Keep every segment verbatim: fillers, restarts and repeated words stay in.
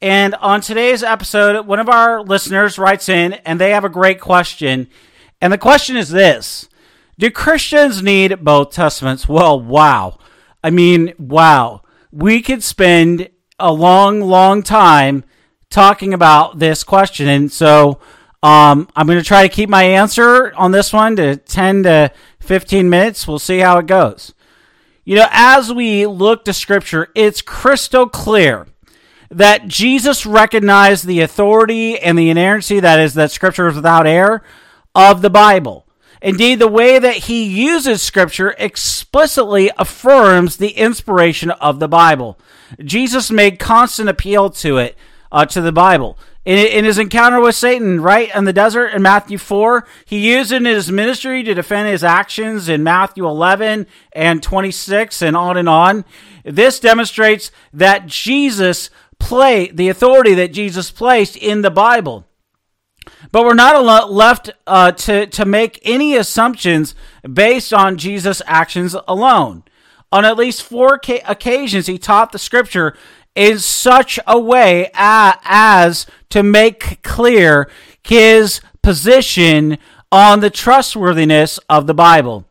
And on today's episode, one of our listeners writes in, and they have a great question. And the question is this: do Christians need both testaments? Well, wow. I mean, wow. We could spend a long, long time talking about this question. And so um, I'm going to try to keep my answer on this one to ten to fifteen minutes. We'll see how it goes. You know, as we look to Scripture, it's crystal clear that Jesus recognized the authority and the inerrancy, that is, that Scripture is without error, of the Bible. Indeed, the way that he uses Scripture explicitly affirms the inspiration of the Bible. Jesus made constant appeal to it, uh, to the Bible. In, in his encounter with Satan, right, in the desert in Matthew four, he used it in his ministry to defend his actions in Matthew eleven and twenty-six and on and on. This demonstrates that Jesus Play the authority that Jesus placed in the Bible. But we're not left uh, to, to make any assumptions based on Jesus' actions alone. On at least four ca- occasions, he taught the Scripture in such a way as, as to make clear his position on the trustworthiness of the Bible.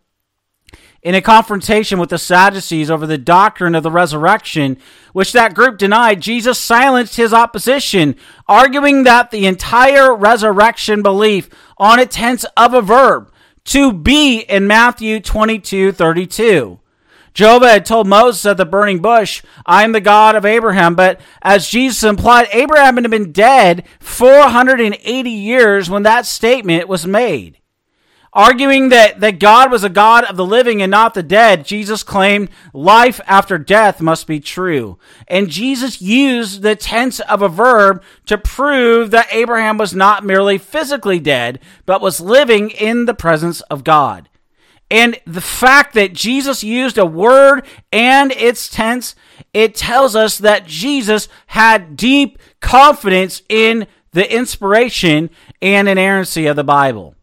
In a confrontation with the Sadducees over the doctrine of the resurrection, which that group denied, Jesus silenced his opposition, arguing that the entire resurrection belief on a tense of a verb, to be, in Matthew twenty-two thirty-two. Jehovah had told Moses at the burning bush, "I am the God of Abraham," but as Jesus implied, Abraham had been dead four hundred eighty years when that statement was made. Arguing that, that God was a God of the living and not the dead, Jesus claimed life after death must be true. And Jesus used the tense of a verb to prove that Abraham was not merely physically dead, but was living in the presence of God. And the fact that Jesus used a word and its tense, it tells us that Jesus had deep confidence in the inspiration and inerrancy of the Bible.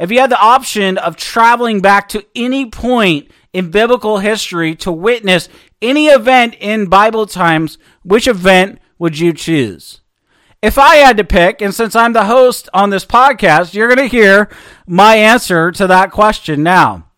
If you had the option of traveling back to any point in biblical history to witness any event in Bible times, which event would you choose? If I had to pick, and since I'm the host on this podcast, you're going to hear my answer to that question now.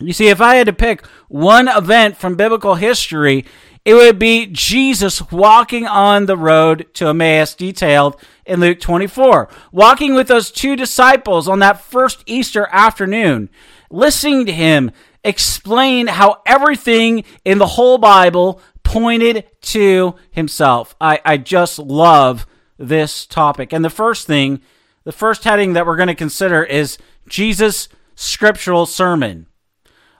You see, if I had to pick one event from biblical history, it would be Jesus walking on the road to Emmaus, detailed in Luke twenty-four, walking with those two disciples on that first Easter afternoon, listening to him explain how everything in the whole Bible pointed to himself. I, I just love this topic. And the first thing, the first heading that we're going to consider is Jesus' scriptural sermon.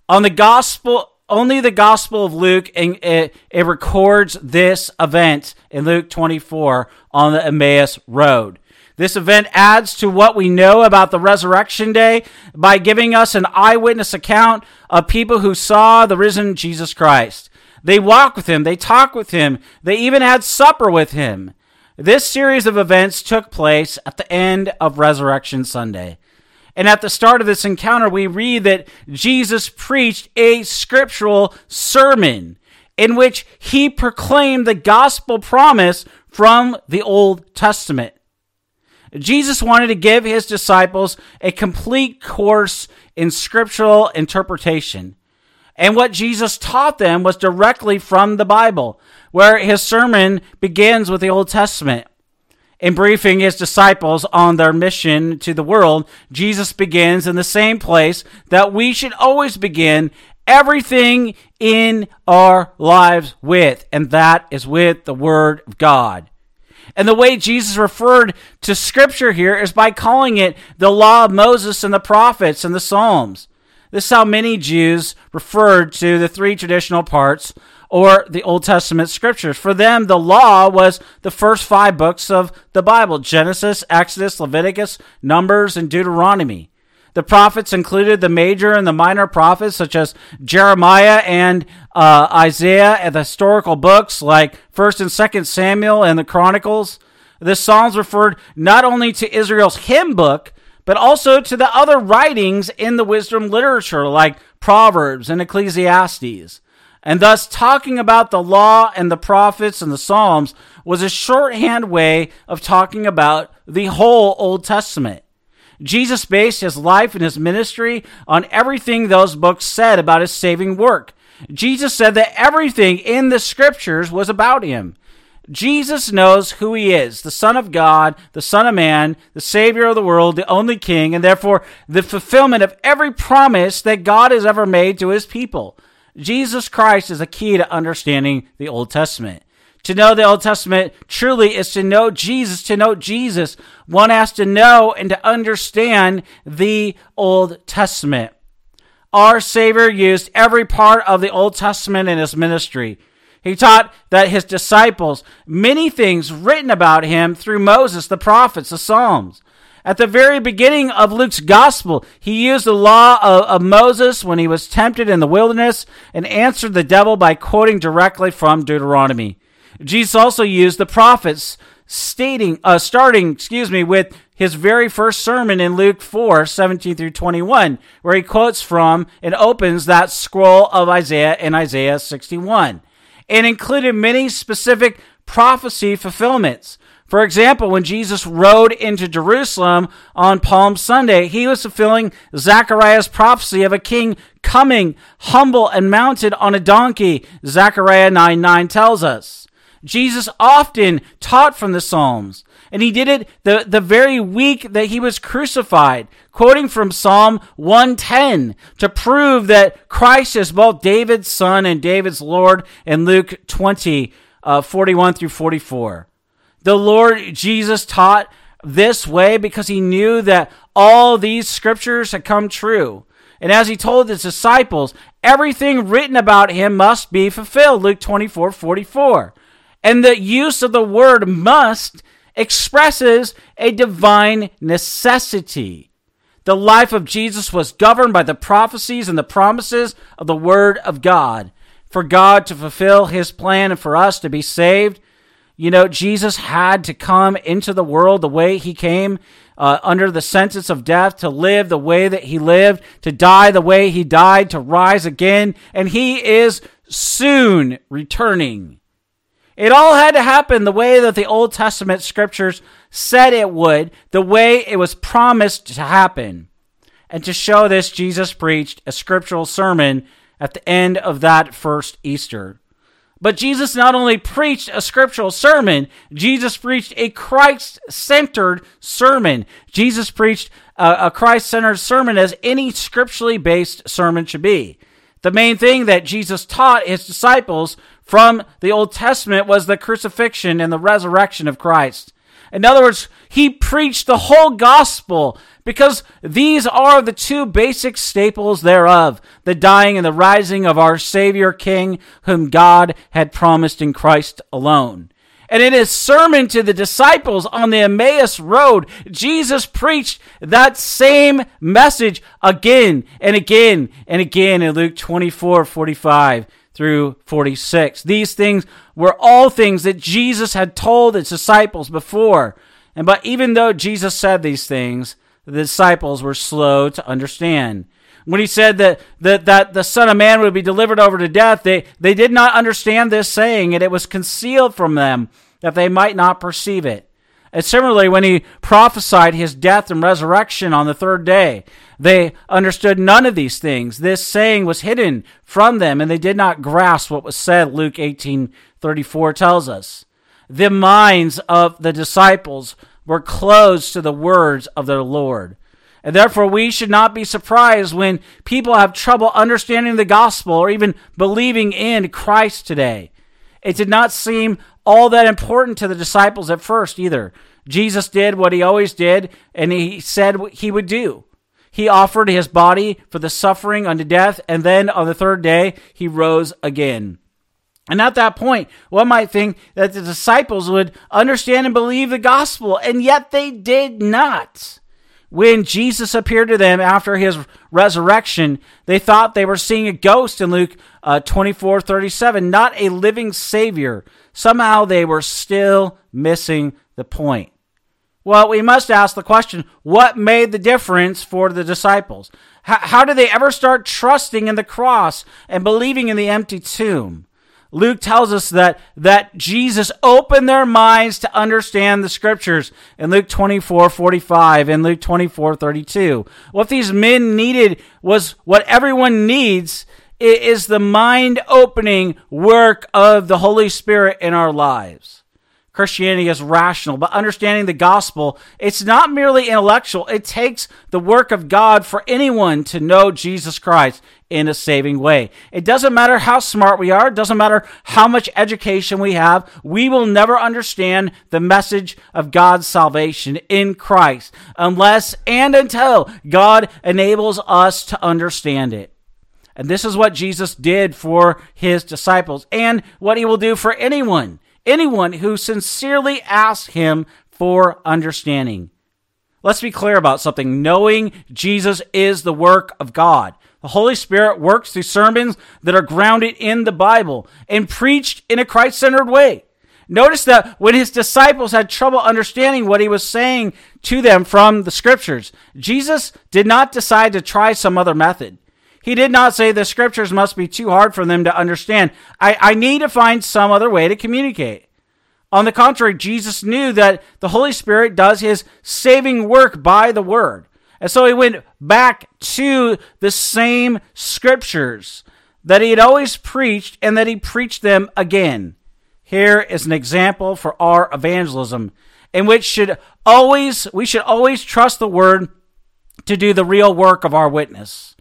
On the gospel... Only the Gospel of Luke, and it, it records this event in Luke twenty-four on the Emmaus Road. This event adds to what we know about the Resurrection Day by giving us an eyewitness account of people who saw the risen Jesus Christ. They walked with him, they talked with him, they even had supper with him. This series of events took place at the end of Resurrection Sunday. And at the start of this encounter, we read that Jesus preached a scriptural sermon in which he proclaimed the gospel promise from the Old Testament. Jesus wanted to give his disciples a complete course in scriptural interpretation. And what Jesus taught them was directly from the Bible, where his sermon begins with the Old Testament. In briefing his disciples on their mission to the world, Jesus begins in the same place that we should always begin everything in our lives with, and that is with the Word of God. And the way Jesus referred to Scripture here is by calling it the Law of Moses and the Prophets and the Psalms. This is how many Jews referred to the three traditional parts or the Old Testament scriptures. For them, the law was the first five books of the Bible: Genesis, Exodus, Leviticus, Numbers, and Deuteronomy. The prophets included the major and the minor prophets, such as Jeremiah and uh, Isaiah, and the historical books like First and Second Samuel and the Chronicles. The Psalms referred not only to Israel's hymn book, but also to the other writings in the wisdom literature like Proverbs and Ecclesiastes. And thus, talking about the law and the prophets and the Psalms was a shorthand way of talking about the whole Old Testament. Jesus based his life and his ministry on everything those books said about his saving work. Jesus said that everything in the scriptures was about him. Jesus knows who he is, the Son of God, the Son of Man, the Savior of the world, the only King, and therefore the fulfillment of every promise that God has ever made to his people. Jesus Christ is a key to understanding the Old Testament. To know the Old Testament truly is to know Jesus. To know Jesus, one has to know and to understand the Old Testament. Our Savior used every part of the Old Testament in his ministry. He taught that his disciples many things written about him through Moses, the prophets, the Psalms. At the very beginning of Luke's gospel, he used the law of, of Moses when he was tempted in the wilderness and answered the devil by quoting directly from Deuteronomy. Jesus also used the prophets, stating, uh, starting, excuse me, with his very first sermon in Luke four, seventeen through twenty-one, where he quotes from and opens that scroll of Isaiah in Isaiah sixty-one. It included many specific prophecy fulfillments. For example, when Jesus rode into Jerusalem on Palm Sunday, he was fulfilling Zechariah's prophecy of a king coming, humble and mounted on a donkey, Zechariah nine nine tells us. Jesus often taught from the Psalms, and he did it the, the very week that he was crucified, quoting from Psalm one ten to prove that Christ is both David's son and David's Lord in Luke twenty, forty-one through forty-four. The Lord Jesus taught this way because he knew that all these scriptures had come true. And as he told his disciples, everything written about him must be fulfilled, Luke twenty-four, forty-four. And the use of the word must expresses a divine necessity. The life of Jesus was governed by the prophecies and the promises of the Word of God. For God to fulfill his plan and for us to be saved, you know, Jesus had to come into the world the way he came, uh, under the sentence of death, to live the way that he lived, to die the way he died, to rise again, and he is soon returning. It all had to happen the way that the Old Testament scriptures said it would, the way it was promised to happen. And to show this, Jesus preached a scriptural sermon at the end of that first Easter. But Jesus not only preached a scriptural sermon, Jesus preached a Christ-centered sermon. Jesus preached a Christ-centered sermon as any scripturally based sermon should be. The main thing that Jesus taught his disciples from the Old Testament was the crucifixion and the resurrection of Christ. In other words, he preached the whole gospel because these are the two basic staples thereof, the dying and the rising of our Savior King, whom God had promised in Christ alone. And in his sermon to the disciples on the Emmaus Road, Jesus preached that same message again and again and again in Luke twenty-four, forty-five through forty-six. These things were all things that Jesus had told his disciples before. And but even though Jesus said these things, the disciples were slow to understand. When he said that, that, that the Son of Man would be delivered over to death, they, they did not understand this saying, and it was concealed from them that they might not perceive it. And similarly, when he prophesied his death and resurrection on the third day, they understood none of these things. This saying was hidden from them, and they did not grasp what was said, Luke eighteen thirty-four tells us. The minds of the disciples were closed to the words of their Lord. And therefore, we should not be surprised when people have trouble understanding the gospel or even believing in Christ today. It did not seem all that important to the disciples at first either. Jesus did what he always did, and he said what he would do. He offered his body for the suffering unto death, and then on the third day, he rose again. And at that point, one might think that the disciples would understand and believe the gospel, and yet they did not. When Jesus appeared to them after his resurrection, they thought they were seeing a ghost in Luke uh, twenty-four thirty-seven, not a living Savior. Somehow they were still missing the point. Well, we must ask the question, what made the difference for the disciples? How, how did they ever start trusting in the cross and believing in the empty tomb? Luke tells us that, that Jesus opened their minds to understand the Scriptures in Luke twenty-four forty-five and Luke twenty-four thirty-two. What these men needed was what everyone needs is the mind-opening work of the Holy Spirit in our lives. Christianity is rational, but understanding the gospel, it's not merely intellectual. It takes the work of God for anyone to know Jesus Christ in a saving way. It doesn't matter how smart we are. It doesn't matter how much education we have. We will never understand the message of God's salvation in Christ unless and until God enables us to understand it. And this is what Jesus did for his disciples and what he will do for anyone. Anyone who sincerely asks him for understanding. Let's be clear about something. Knowing Jesus is the work of God. The Holy Spirit works through sermons that are grounded in the Bible and preached in a Christ-centered way. Notice that when his disciples had trouble understanding what he was saying to them from the Scriptures, Jesus did not decide to try some other method. He did not say the Scriptures must be too hard for them to understand. I, I need to find some other way to communicate. On the contrary, Jesus knew that the Holy Spirit does his saving work by the Word. And so he went back to the same Scriptures that he had always preached and that he preached them again. Here is an example for our evangelism in which should always we should always trust the Word to do the real work of our witness.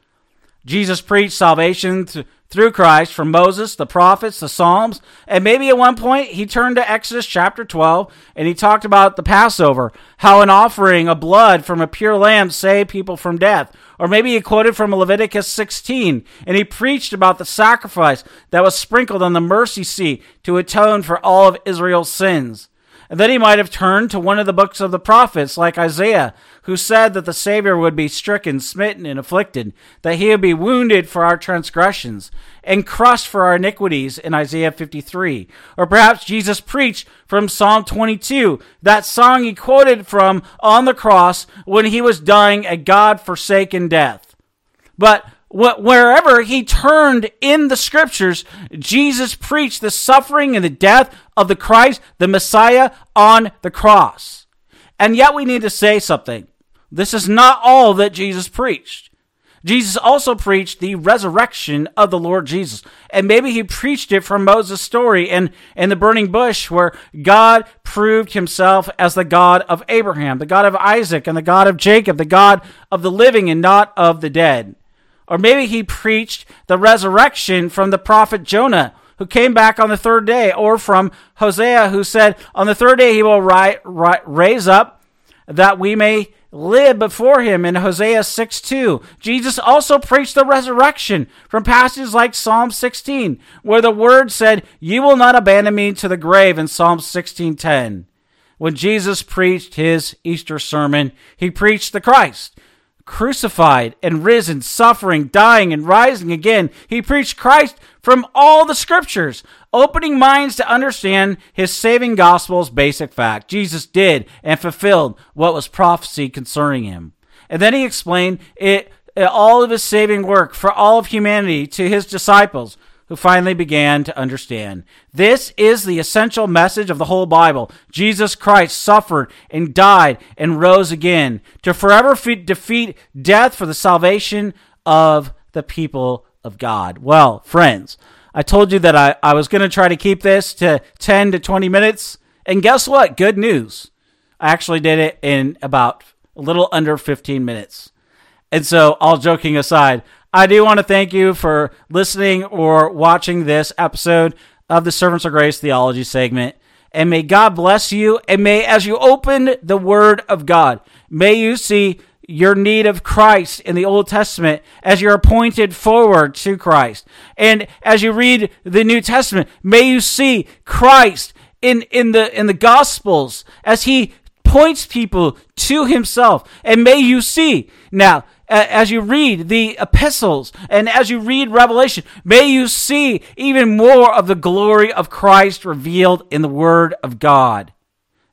Jesus preached salvation through Christ from Moses, the Prophets, the Psalms, and maybe at one point he turned to Exodus chapter twelve and he talked about the Passover, how an offering of blood from a pure lamb saved people from death. Or maybe he quoted from Leviticus sixteen and he preached about the sacrifice that was sprinkled on the mercy seat to atone for all of Israel's sins. And then he might have turned to one of the books of the prophets, like Isaiah, who said that the Savior would be stricken, smitten, and afflicted, that he would be wounded for our transgressions and crushed for our iniquities in Isaiah fifty-three. Or perhaps Jesus preached from Psalm twenty-two, that song he quoted from on the cross when he was dying a God-forsaken death. But wherever he turned in the Scriptures, Jesus preached the suffering and the death of the Christ, the Messiah, on the cross. And yet we need to say something. This is not all that Jesus preached. Jesus also preached the resurrection of the Lord Jesus. And maybe he preached it from Moses' story and, and the burning bush where God proved himself as the God of Abraham, the God of Isaac, and the God of Jacob, the God of the living and not of the dead. Or maybe he preached the resurrection from the prophet Jonah, who came back on the third day, or from Hosea, who said, on the third day he will ri- ri- raise up that we may live before him in Hosea six two. Jesus also preached the resurrection from passages like Psalm sixteen, where the word said, "You will not abandon me to the grave," in Psalm sixteen ten. When Jesus preached his Easter sermon, he preached the Christ, crucified and risen, suffering, dying, and rising again. He preached Christ from all the Scriptures, opening minds to understand his saving gospel's basic fact. Jesus did and fulfilled what was prophecy concerning him. And then he explained it, all of his saving work for all of humanity to his disciples, who finally began to understand. This is the essential message of the whole Bible. Jesus Christ suffered and died and rose again to forever defeat death for the salvation of the people of God. Well, friends, I told you that I, I was going to try to keep this to ten to twenty minutes. And guess what? Good news. I actually did it in about a little under fifteen minutes. And so, all joking aside, I do want to thank you for listening or watching this episode of the Servants of Grace Theology segment. And may God bless you. And may, as you open the Word of God, may you see your need of Christ in the Old Testament as you're pointed forward to Christ. And as you read the New Testament, may you see Christ in, in the in the Gospels as he points people to himself. And may you see, now, as you read the epistles and as you read Revelation, may you see even more of the glory of Christ revealed in the Word of God.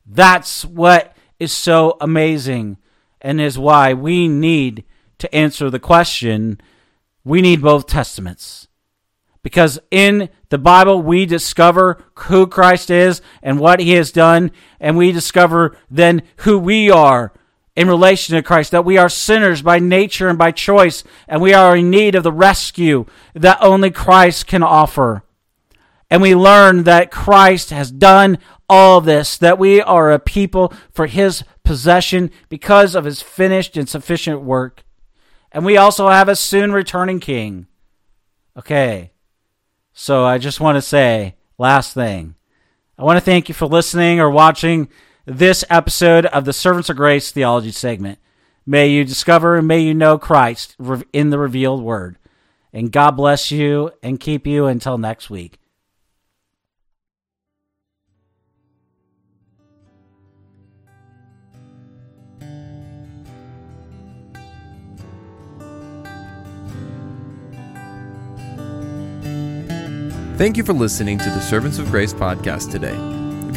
That's what is so amazing and is why we need to answer the question, we need both testaments. Because in the Bible, we discover who Christ is and what he has done, and we discover then who we are in relation to Christ, that we are sinners by nature and by choice, and we are in need of the rescue that only Christ can offer. And we learn that Christ has done all this, that we are a people for his possession because of his finished and sufficient work. And we also have a soon returning king. Okay, so I just want to say, last thing, I want to thank you for listening or watching this episode of the Servants of Grace Theology segment. May you discover and may you know Christ in the revealed word. And God bless you and keep you until next week. Thank you for listening to the Servants of Grace podcast today. If